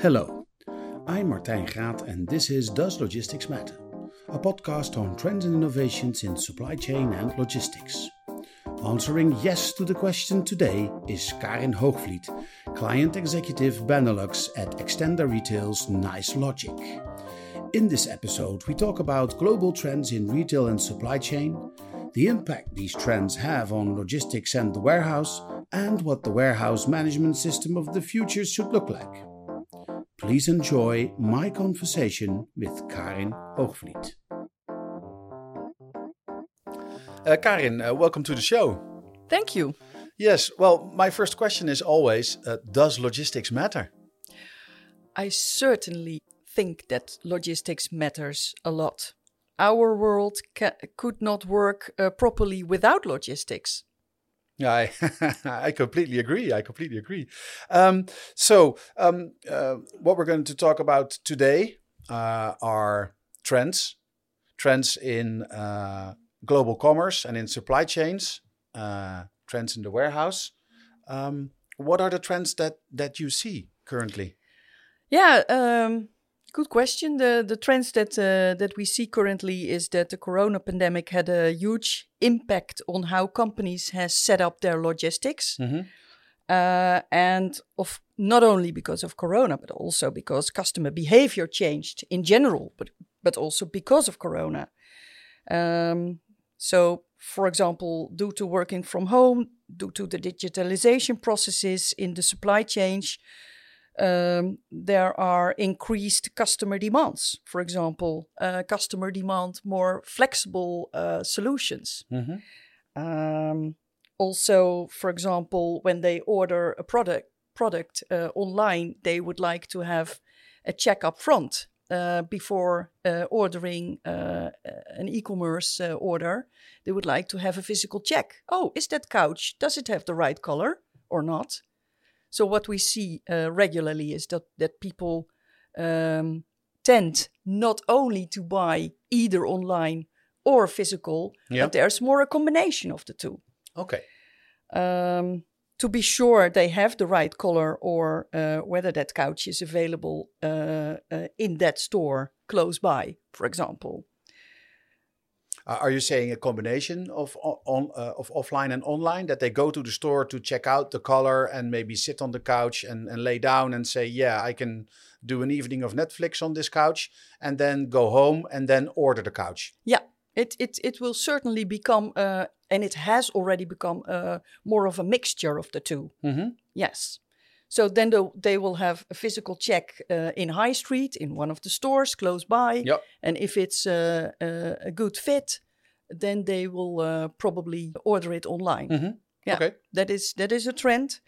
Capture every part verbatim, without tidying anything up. Hello, I'm Martijn Graat and this is Does Logistics Matter? A podcast on trends and innovations in supply chain and logistics. Answering yes to the question today is Karin Hoogvliet, Client Executive Benelux at Extenda Retail's NiceLogic. In this episode, we talk about global trends in retail and supply chain, the impact these trends have on logistics and the warehouse, and what the warehouse management system of the future should look like. Please enjoy my conversation with Karin Hoogvliet. Uh, Karin, uh, welcome to the show. Thank you. Yes, well, my first question is always, uh, does logistics matter? I certainly think that logistics matters a lot. Our world ca- could not work uh, properly without logistics. I, I completely agree. I completely agree. Um, so um, uh, what we're going to talk about today uh, are trends, trends in uh, global commerce and in supply chains, uh, trends in the warehouse. Um, what are the trends that, that you see currently? Yeah, um, good question. The the trends that uh, that we see currently is that the corona pandemic had a huge impact on how companies have set up their logistics. Mm-hmm. Uh, and of not only because of corona, but also because customer behavior changed in general, but, but also because of corona. Um, So, for example, due to working from home, due to the digitalization processes in the supply chain, um, there are increased customer demands. For example, uh, customer demand more flexible uh, solutions. Mm-hmm. Um, also, for example, when they order a product product uh, online, they would like to have a check up front. Uh, before uh, ordering uh, an e-commerce uh, order, they would like to have a physical check. Oh, is that couch? Does it have the right color or not? So what we see uh, regularly is that, that people um, tend not only to buy either online or physical, yeah. but there's more a combination of the two. Okay. Um, to be sure they have the right color or uh, whether that couch is available uh, uh, in that store close by, for example. Uh, are you saying a combination of on, uh, of offline and online, that they go to the store to check out the color and maybe sit on the couch and, and lay down and say, yeah, I can do an evening of Netflix on this couch, and then go home and then order the couch? Yeah. It it it will certainly become, uh, and it has already become uh, more of a mixture of the two. Mm-hmm. Yes. So then the, they will have a physical check uh, in High Street, in one of the stores close by. Yep. And if it's uh, uh, a good fit, then they will uh, probably order it online. Mm-hmm. Yeah. Okay. That is, that is a trend.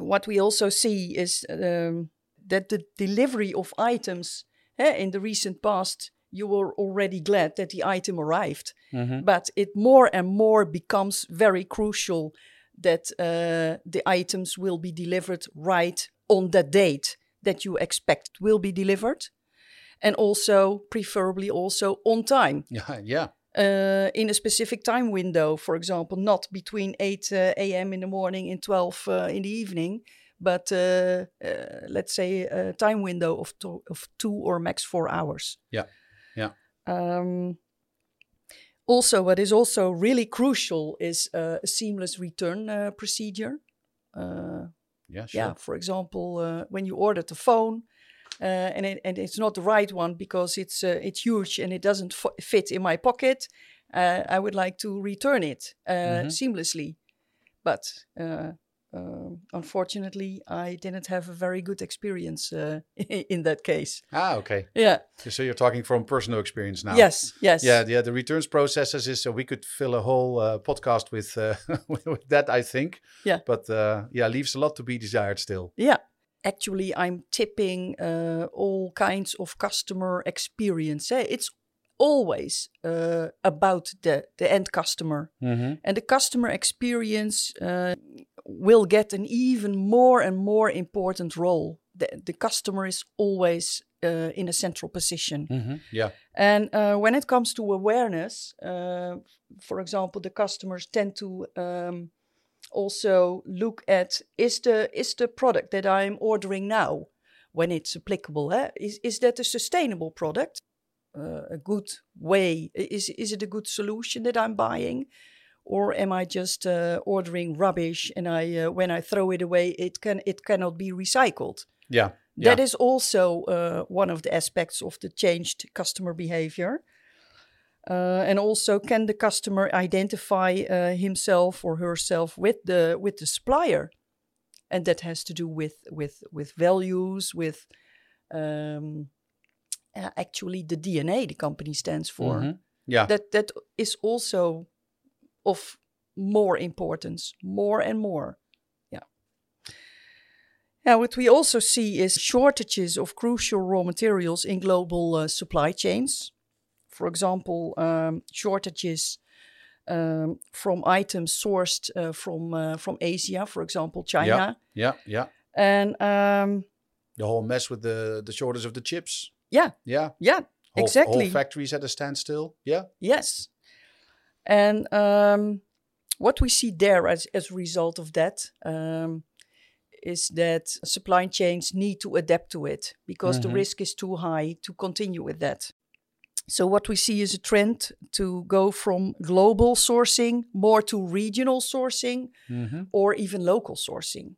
What we also see is um, that the delivery of items eh, in the recent past, you were already glad that the item arrived. Mm-hmm. But it more and more becomes very crucial that uh, the items will be delivered right on the date that you expect will be delivered. And also, preferably also on time. Yeah, yeah. Uh, in a specific time window, for example, not between eight a.m. in the morning and twelve uh, in the evening, but uh, uh, let's say a time window of, to- of two or max four hours. Yeah. Yeah. Um, also, what is also really crucial is uh, a seamless return uh, procedure. Uh, yeah, sure. Yeah, for example, uh, when you order the phone uh, and it, and it's not the right one because it's uh, it's huge and it doesn't f- fit in my pocket, uh, I would like to return it uh, mm-hmm. seamlessly. But uh, uh, unfortunately, I didn't have a very good experience uh, in that case. Ah, okay. Yeah. So you're talking from personal experience now. Yes, yes. Yeah, yeah. The returns processes is, so we could fill a whole uh, podcast with, uh, with that, I think. Yeah. But uh, yeah, leaves a lot to be desired still. Yeah. Actually, I'm tipping uh, all kinds of customer experience. Eh? It's always uh, about the, the end customer. Mm-hmm. And the customer experience uh, will get an even more and more important role. The, the customer is always uh, in a central position. Mm-hmm. Yeah. And uh, when it comes to awareness, uh, for example, the customers tend to um, also look at, is the, is the product that I'm ordering now, when it's applicable, eh? is, is that a sustainable product? Uh, a good way? Is, is it a good solution that I'm buying? Or am I just uh, ordering rubbish and I uh, when I throw it away, it can it cannot be recycled? Yeah. yeah. That is also uh, one of the aspects of the changed customer behavior. Uh, and also, can the customer identify uh, himself or herself with the with the supplier? And that has to do with with with values, with um, uh, actually the D N A the company stands for. Mm-hmm. Yeah, that that is also of more importance, more and more. Yeah. Now, what we also see is shortages of crucial raw materials in global uh, supply chains. For example, um, shortages um, from items sourced uh, from uh, from Asia, for example, China. Yeah, yeah, yeah. And um, the whole mess with the the shortage of the chips. Yeah, yeah, yeah. Whole, exactly. Whole factories at a standstill. Yeah. Yes. And um, what we see there as as a result of that um, is that supply chains need to adapt to it because mm-hmm. the risk is too high to continue with that. So what we see is a trend to go from global sourcing more to regional sourcing mm-hmm. or even local sourcing.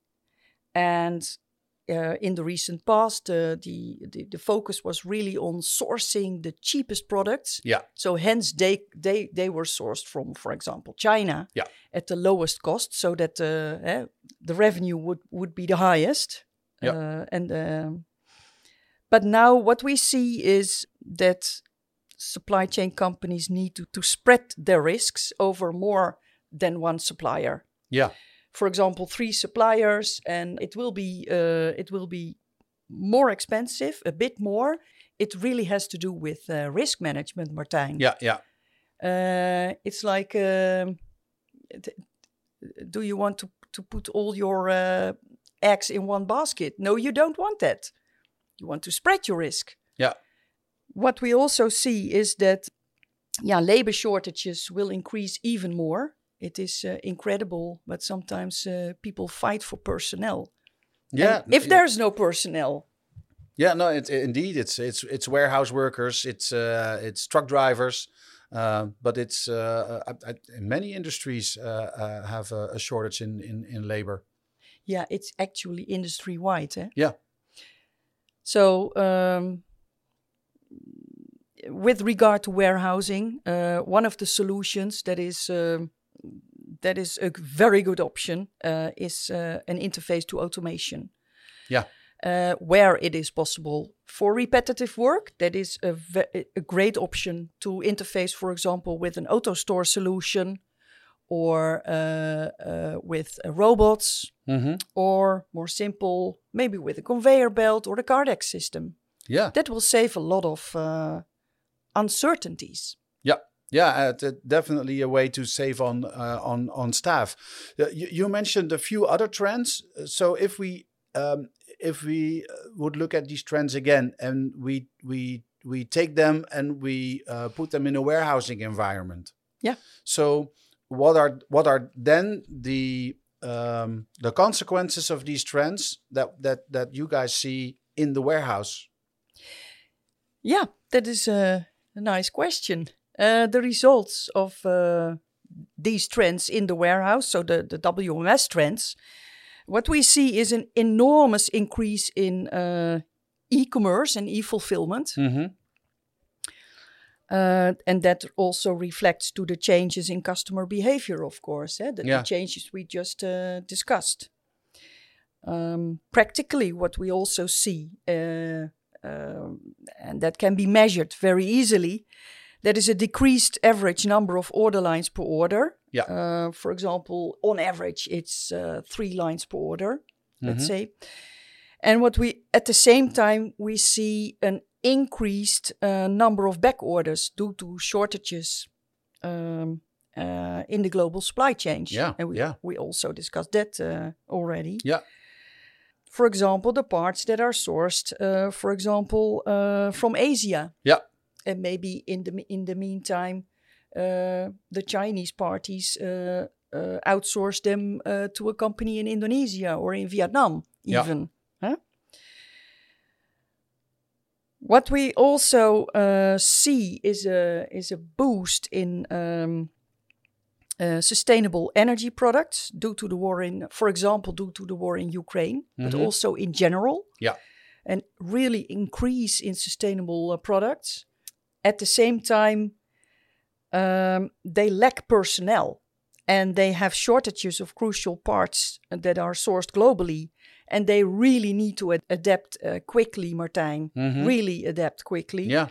And uh, in the recent past, uh, the, the the focus was really on sourcing the cheapest products. Yeah. So hence they they they were sourced from, for example, China yeah. at the lowest cost, so that uh, eh, the revenue would, would be the highest. Yeah. Uh, and um, but now what we see is that supply chain companies need to, to spread their risks over more than one supplier. Yeah. For example, three suppliers, and it will be uh, it will be more expensive, a bit more. It really has to do with uh, risk management, Martijn. Yeah, yeah. Uh, it's like, um, th- do you want to, to put all your uh, eggs in one basket? No, you don't want that. You want to spread your risk. Yeah. What we also see is that, yeah, labor shortages will increase even more. It is uh, incredible, but sometimes uh, people fight for personnel. Yeah, and if yeah. there's no personnel. Yeah, no, it, it, indeed, it's it's it's warehouse workers, it's uh, it's truck drivers, uh, but it's uh, I, I, many industries uh, uh, have a, a shortage in, in in labor. Yeah, it's actually industry-wide. Eh? Yeah. So. Um, With regard to warehousing, uh, one of the solutions that is uh, that is a very good option uh, is uh, an interface to automation. Yeah, uh, where it is possible for repetitive work, that is a, ve- a great option to interface, for example, with an AutoStore solution, or uh, uh, with uh, robots, mm-hmm. or more simple, maybe with a conveyor belt or the Kardex system. Yeah, that will save a lot of. Uh, uncertainties. Yeah, yeah, uh, t- definitely a way to save on uh, on on staff. Uh, you, you mentioned a few other trends. So if we um, if we would look at these trends again, and we we we take them and we uh, put them in a warehousing environment. Yeah. So what are what are then the um, the consequences of these trends that that that you guys see in the warehouse? Yeah, that is a. A nice question. Uh, the results of uh, these trends in the warehouse, so the, the W M S trends, what we see is an enormous increase in uh, e-commerce and e-fulfillment. Mm-hmm. Uh, and that also reflects to the changes in customer behavior, of course, eh? the, yeah. the changes we just uh, discussed. Um, practically, what we also see uh, Um, and that can be measured very easily. That is a decreased average number of order lines per order. Yeah. Uh, for example, on average, it's uh, three lines per order, mm-hmm. let's say. And what we, at the same time, we see an increased uh, number of back orders due to shortages um, uh, in the global supply chain. Yeah. And we, yeah. we also discussed that uh, already. Yeah. For example, the parts that are sourced, uh, for example, uh, from Asia. Yeah. And maybe in the in the meantime, uh, the Chinese parties uh, uh, outsource them uh, to a company in Indonesia or in Vietnam even. Yeah. Huh? What we also uh, see is a is a boost in um, uh, sustainable energy products due to the war in, for example, due to the war in Ukraine, mm-hmm. but also in general. Yeah, and really increase in sustainable uh, products. At the same time, um, they lack personnel, and they have shortages of crucial parts that are sourced globally. And they really need to ad- adapt uh, quickly, Martijn, mm-hmm. really adapt quickly yeah.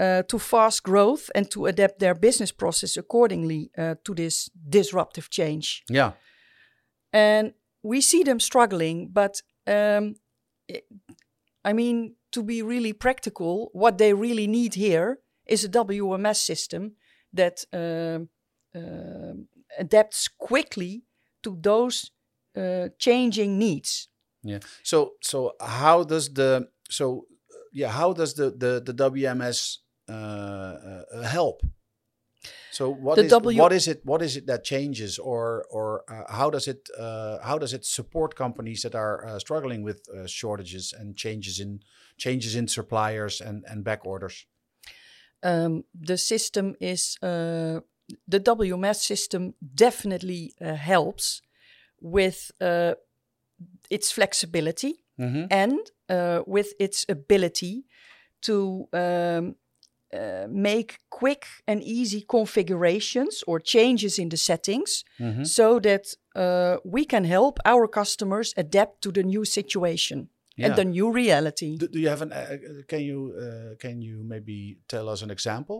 uh, to fast growth and to adapt their business process accordingly uh, to this disruptive change. Yeah, and we see them struggling, but um, it, I mean, to be really practical, what they really need here is a W M S system that uh, uh, adapts quickly to those uh, changing needs. Yeah. So, so how does the so yeah how does the the, the W M S uh, uh, help? So what the is w- what is it what is it that changes or or uh, how does it uh, how does it support companies that are uh, struggling with uh, shortages and changes in changes in suppliers and and back orders? Um, the system is uh, the W M S system definitely uh, helps with. Uh, Its flexibility mm-hmm. and uh, with its ability to um, uh, make quick and easy configurations or changes in the settings mm-hmm. so that uh, we can help our customers adapt to the new situation yeah. and the new reality. Do, do you have an? Uh, can you uh, can you maybe tell us an example?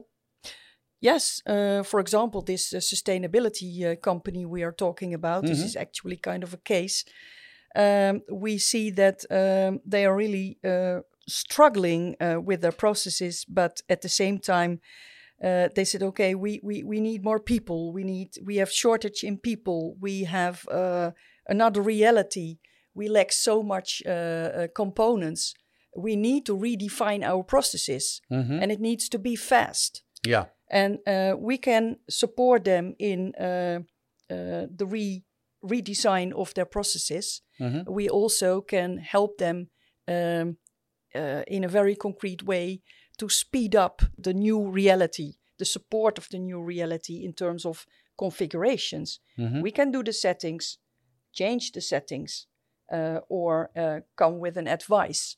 Yes, uh, for example, this uh, sustainability uh, company we are talking about. Mm-hmm. This is actually kind of a case. Um, we see that um, they are really uh, struggling uh, with their processes, but at the same time, uh, they said, "Okay, we, we we need more people. We need we have shortage in people. We have uh, another reality. We lack so much uh, uh, components. We need to redefine our processes, mm-hmm. and it needs to be fast." Yeah, and uh, we can support them in uh, uh, the re. redesign of their processes. Mm-hmm. We also can help them um, uh, in a very concrete way to speed up the new reality, the support of the new reality in terms of configurations. Mm-hmm. We can do the settings, change the settings, uh, or uh, come with an advice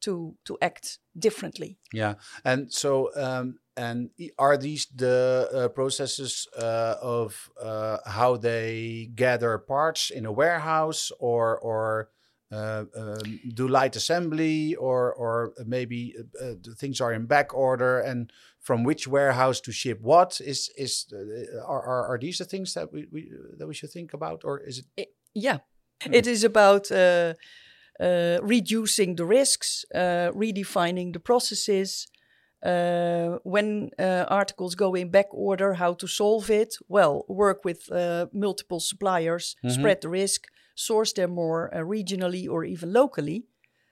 to to act differently. Yeah, and so... Um And are these the uh, processes uh, of uh, how they gather parts in a warehouse, or or uh, um, do light assembly, or or maybe uh, things are in back order, and from which warehouse to ship what? Is is uh, are are these the things that we, we that we should think about, or is it? it yeah, hmm. It is about uh, uh, reducing the risks, uh, redefining the processes. Uh, when uh, articles go in back order, how to solve it? Well, work with uh, multiple suppliers, mm-hmm. spread the risk, source them more uh, regionally or even locally.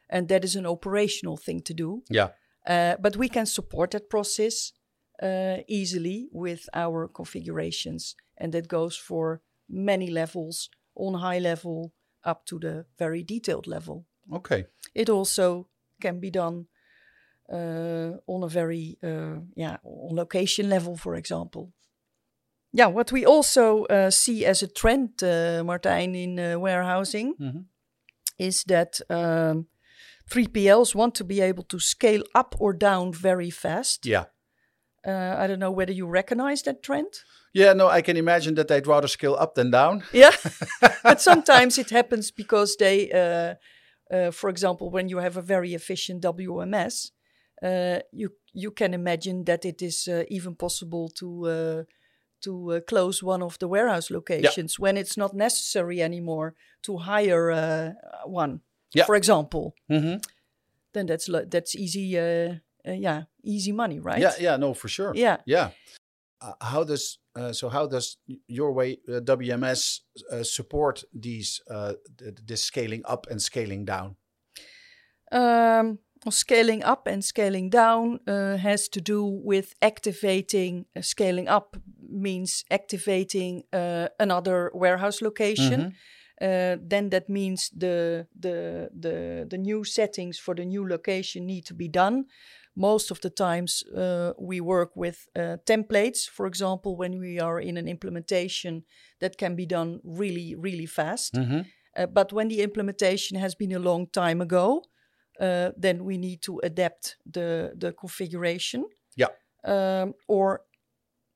And that is an operational thing to do. Yeah. Uh, but we can support that process uh, easily with our configurations. And that goes for many levels, on high level, up to the very detailed level. Okay. It also can be done Uh, on a very, uh, yeah, on location level, for example. Yeah, what we also uh, see as a trend, uh, Martijn, in uh, warehousing mm-hmm. is that um, three P Ls want to be able to scale up or down very fast. Yeah. Uh, I don't know whether you recognize that trend. Yeah, no, I can imagine that they'd rather scale up than down. Yeah, but sometimes it happens because they, uh, uh, for example, when you have a very efficient W M S, Uh, you you can imagine that it is uh, even possible to uh, to uh, close one of the warehouse locations yeah. when it's not necessary anymore to hire uh, one, yeah. for example. Mm-hmm. Then that's lo- that's easy, uh, uh, yeah, easy money, right? Yeah, yeah, no, for sure. Yeah, yeah. Uh, how does uh, so? How does your way uh, W M S uh, support these uh, th- this scaling up and scaling down? Um. Scaling up and scaling down uh, has to do with activating. Uh, scaling up means activating uh, another warehouse location. Mm-hmm. uh, then that means the, the, the, the new settings for the new location need to be done. Most of the times uh, we work with uh, templates, for example, when we are in an implementation that can be done really, really fast. Mm-hmm. Uh, but when the implementation has been a long time ago, uh, then we need to adapt the, the configuration. Yeah. Um, or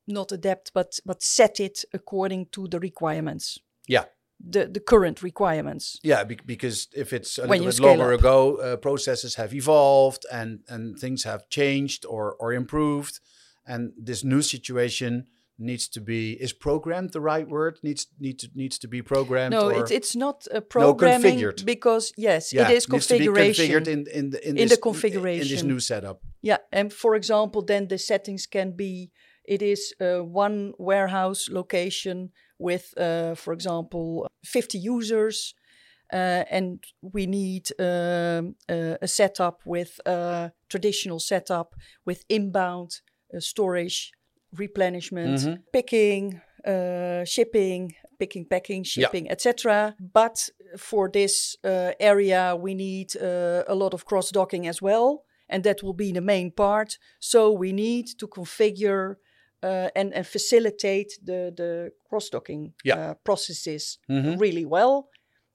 not adapt, but but set it according to the requirements. Yeah. The the current requirements. Yeah, be- because if it's a when little bit longer up. ago, uh, processes have evolved and, and things have changed or, or improved. And this new situation needs to be, is programmed the right word? Needs need to, needs to be programmed? No, or it, it's not a programming. No, configured. Because, yes, yeah, it is configuration. It needs to be configured in, in, the, in, in this, the configuration. In this new setup. Yeah, and for example, then the settings can be, it is uh, one warehouse location with, uh, for example, fifty users, uh, and we need um, uh, a setup with uh, traditional setup with inbound uh, storage, replenishment, mm-hmm. picking, uh, shipping, picking, packing, shipping, yeah. et cetera. But for this uh, area, we need uh, a lot of cross-docking as well, and that will be the main part. So we need to configure Uh, and, and facilitate the, the cross-docking yeah. uh, processes mm-hmm. really well.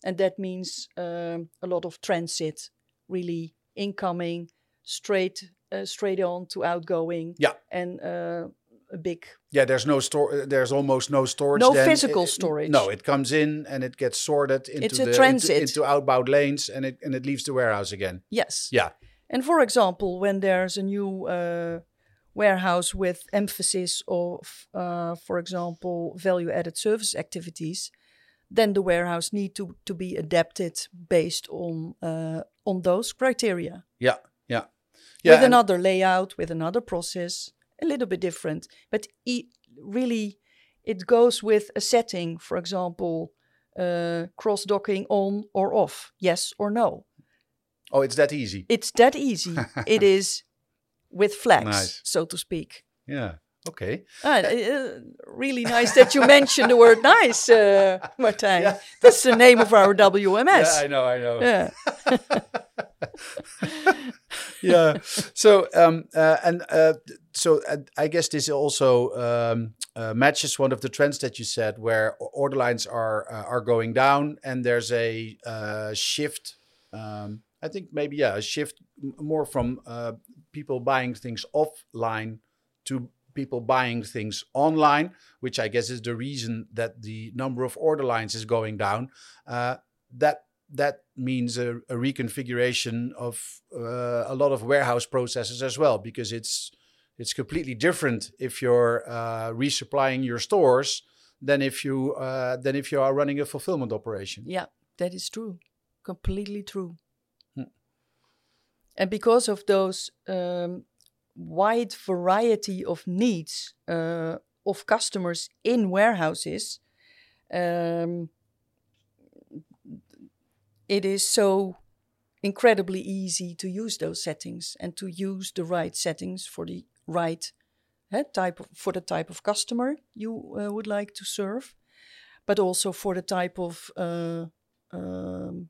And that means um, a lot of transit, really incoming, straight uh, straight on to outgoing. Yeah. And uh, a big... Yeah, there's no stor- There's almost no storage. No then. physical it, storage. No, it comes in and it gets sorted into, the, into, into outbound lanes and it, and it leaves the warehouse again. Yes. Yeah. And for example, when there's a new... Uh, warehouse with emphasis of, uh, for example, value-added service activities, then the warehouse need to, to be adapted based on uh, on those criteria. Yeah, yeah. yeah with another layout, with another process, a little bit different. But it really, it goes with a setting, for example, uh, cross-docking on or off, yes or no. Oh, it's that easy? It's that easy. It is... with flags, nice. so to speak. Yeah, okay. Ah, uh, really nice that you mentioned the word nice, uh, Martijn. Yeah. That's the name of our W M S. Yeah, I know, I know. Yeah. yeah. So, um, uh, and uh, so uh, I guess this also um, uh, matches one of the trends that you said, where order lines are uh, are going down, and there's a uh, shift. Um, I think maybe yeah, a shift more from uh, people buying things offline to people buying things online, which I guess is the reason that the number of order lines is going down. Uh, that that means a, a reconfiguration of uh, a lot of warehouse processes as well, because it's it's completely different if you're uh, resupplying your stores than if you uh, than if you are running a fulfillment operation. Yeah, that is true, completely true. And because of those um, wide variety of needs uh, of customers in warehouses, um, it is so incredibly easy to use those settings and to use the right settings for the right uh, type of, for the type of customer you uh, would like to serve, but also for the type of uh, um,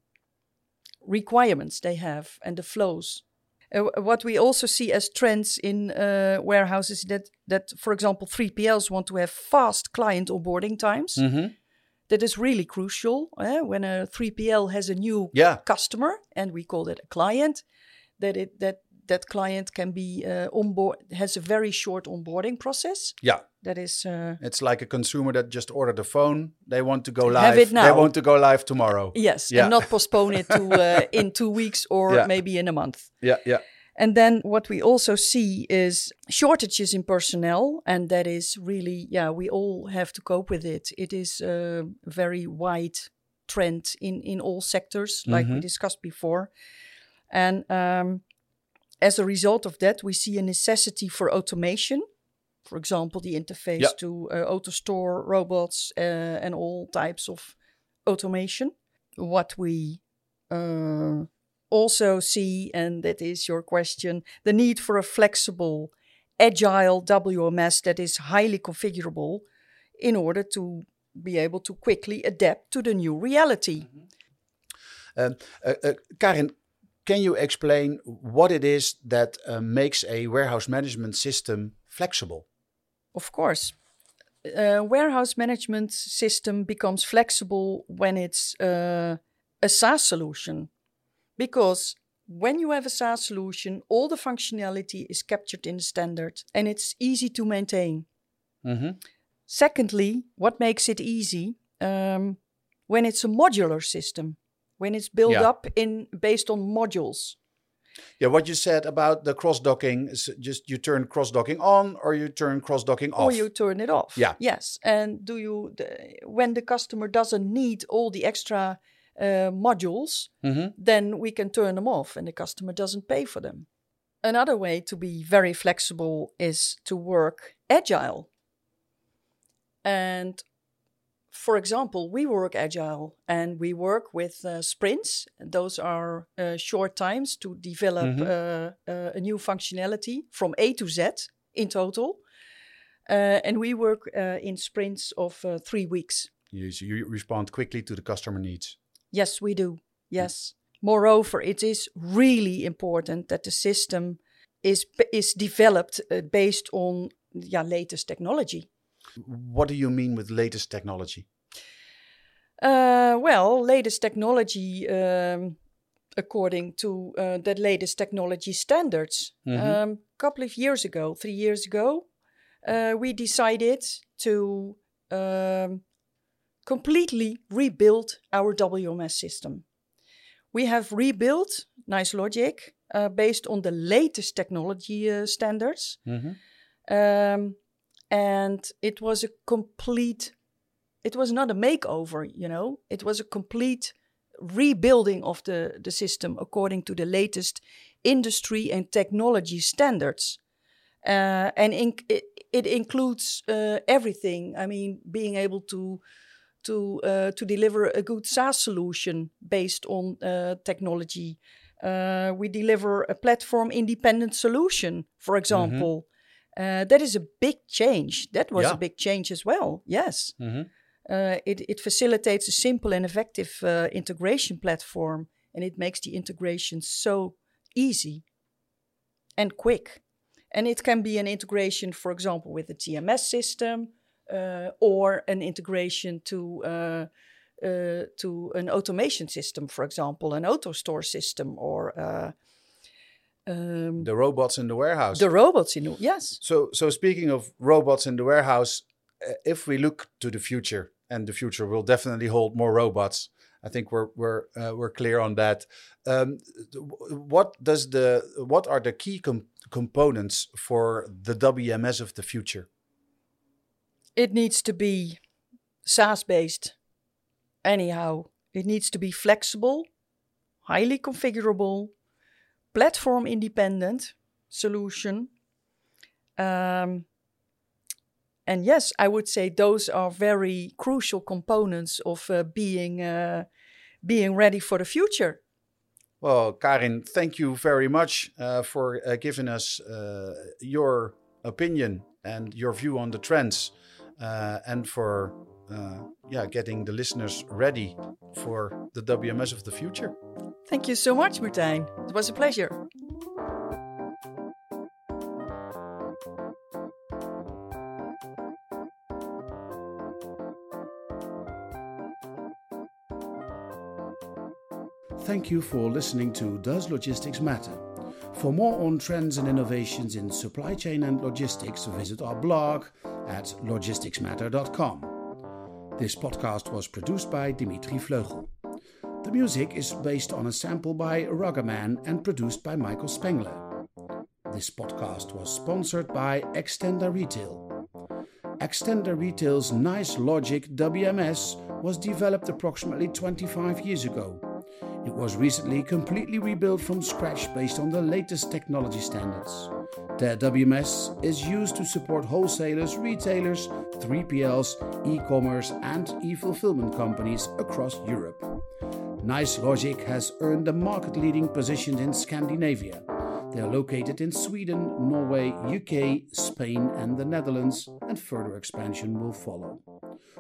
requirements they have and the flows. Uh, what we also see as trends in uh, warehouses that, that, for example, three P Ls want to have fast client onboarding times. Mm-hmm. That is really crucial. Eh? When a three P L has a new yeah. customer, and we call that a client, that it that that client can be uh, onboard has a very short onboarding process. Yeah. That is. Uh, it's like a consumer that just ordered a phone. They want to go live. Have it now. They want to go live tomorrow. Yes, yeah. And not postpone it to uh, in two weeks or yeah. maybe in a month. Yeah, yeah. And then what we also see is shortages in personnel, and that is really yeah we all have to cope with it. It is a very wide trend in in all sectors, mm-hmm. like we discussed before, and. Um, As a result of that, we see a necessity for automation. For example, the interface yeah. to uh, AutoStore robots uh, and all types of automation. What we uh, also see, and that is your question, the need for a flexible, agile W M S that is highly configurable in order to be able to quickly adapt to the new reality. Mm-hmm. um, uh, uh, Karin, can you explain what it is that uh, makes a warehouse management system flexible? Of course. Uh, warehouse management system becomes flexible when it's uh, a SaaS solution. Because when you have a SaaS solution, all the functionality is captured in the standard and it's easy to maintain. Mm-hmm. Secondly, what makes it easy? Um, when it's a modular system, when it's built yeah. up in based on modules. Yeah, what you said about the cross-docking is just you turn cross-docking on or you turn cross-docking off. Or you turn it off. Yeah. Yes. And do you, the, when the customer doesn't need all the extra uh, modules, mm-hmm. then we can turn them off and the customer doesn't pay for them. Another way to be very flexible is to work agile. And for example, we work agile and we work with uh, sprints. Those are uh, short times to develop mm-hmm. uh, uh, a new functionality from A to Z in total. Uh, and we work uh, in sprints of uh, three weeks. You, so you respond quickly to the customer needs. Yes, we do. Yes. Mm-hmm. Moreover, it is really important that the system is, is developed uh, based on yeah, latest technology. What do you mean with latest technology? Uh, well, latest technology, um, according to uh, the latest technology standards. Mm-hmm. Um, a couple of years ago, three years ago, uh, we decided to um, completely rebuild our W M S system. We have rebuilt NiceLogic uh, based on the latest technology uh, standards. Mm-hmm. Um, And it was a complete, it was not a makeover, you know. It was a complete rebuilding of the, the system according to the latest industry and technology standards. Uh, and in, it, it includes uh, everything. I mean, being able to to uh, to deliver a good SaaS solution based on uh, technology. Uh, we deliver a platform-independent solution, for example. Mm-hmm. Uh, that is a big change. That was yeah. a big change as well, yes. Mm-hmm. Uh, it, it facilitates a simple and effective uh, integration platform, and it makes the integration so easy and quick. And it can be an integration, for example, with a T M S system, uh, or an integration to uh, uh, to an automation system, for example, an AutoStore system, or... Uh, Um, the robots in the warehouse. The robots in the yes. So, so speaking of robots in the warehouse, uh, if we look to the future, and the future will definitely hold more robots, I think we're we're uh, we're clear on that. Um, what does the what are the key com- components for the W M S of the future? It needs to be SaaS based. Anyhow, it needs to be flexible, highly configurable. Platform-independent solution. Um, and yes, I would say those are very crucial components of uh, being uh, being ready for the future. Well, Karin, thank you very much uh, for uh, giving us uh, your opinion and your view on the trends uh, and for uh, yeah, getting the listeners ready for the W M S of the future. Thank you so much, Martijn. It was a pleasure. Thank you for listening to Does Logistics Matter? For more on trends and innovations in supply chain and logistics, visit our blog at logistics matter dot com. This podcast was produced by Dimitri Vleugel. The music is based on a sample by Ruggerman and produced by Michael Spengler. This podcast was sponsored by Extenda Retail. Extenda Retail's NiceLogic W M S was developed approximately twenty-five years ago. It was recently completely rebuilt from scratch based on the latest technology standards. Their W M S is used to support wholesalers, retailers, three P Ls, e-commerce and e-fulfillment companies across Europe. NiceLogic has earned a market-leading position in Scandinavia. They are located in Sweden, Norway, U K, Spain and the Netherlands, and further expansion will follow.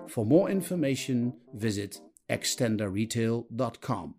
For more information, visit extenda retail dot com.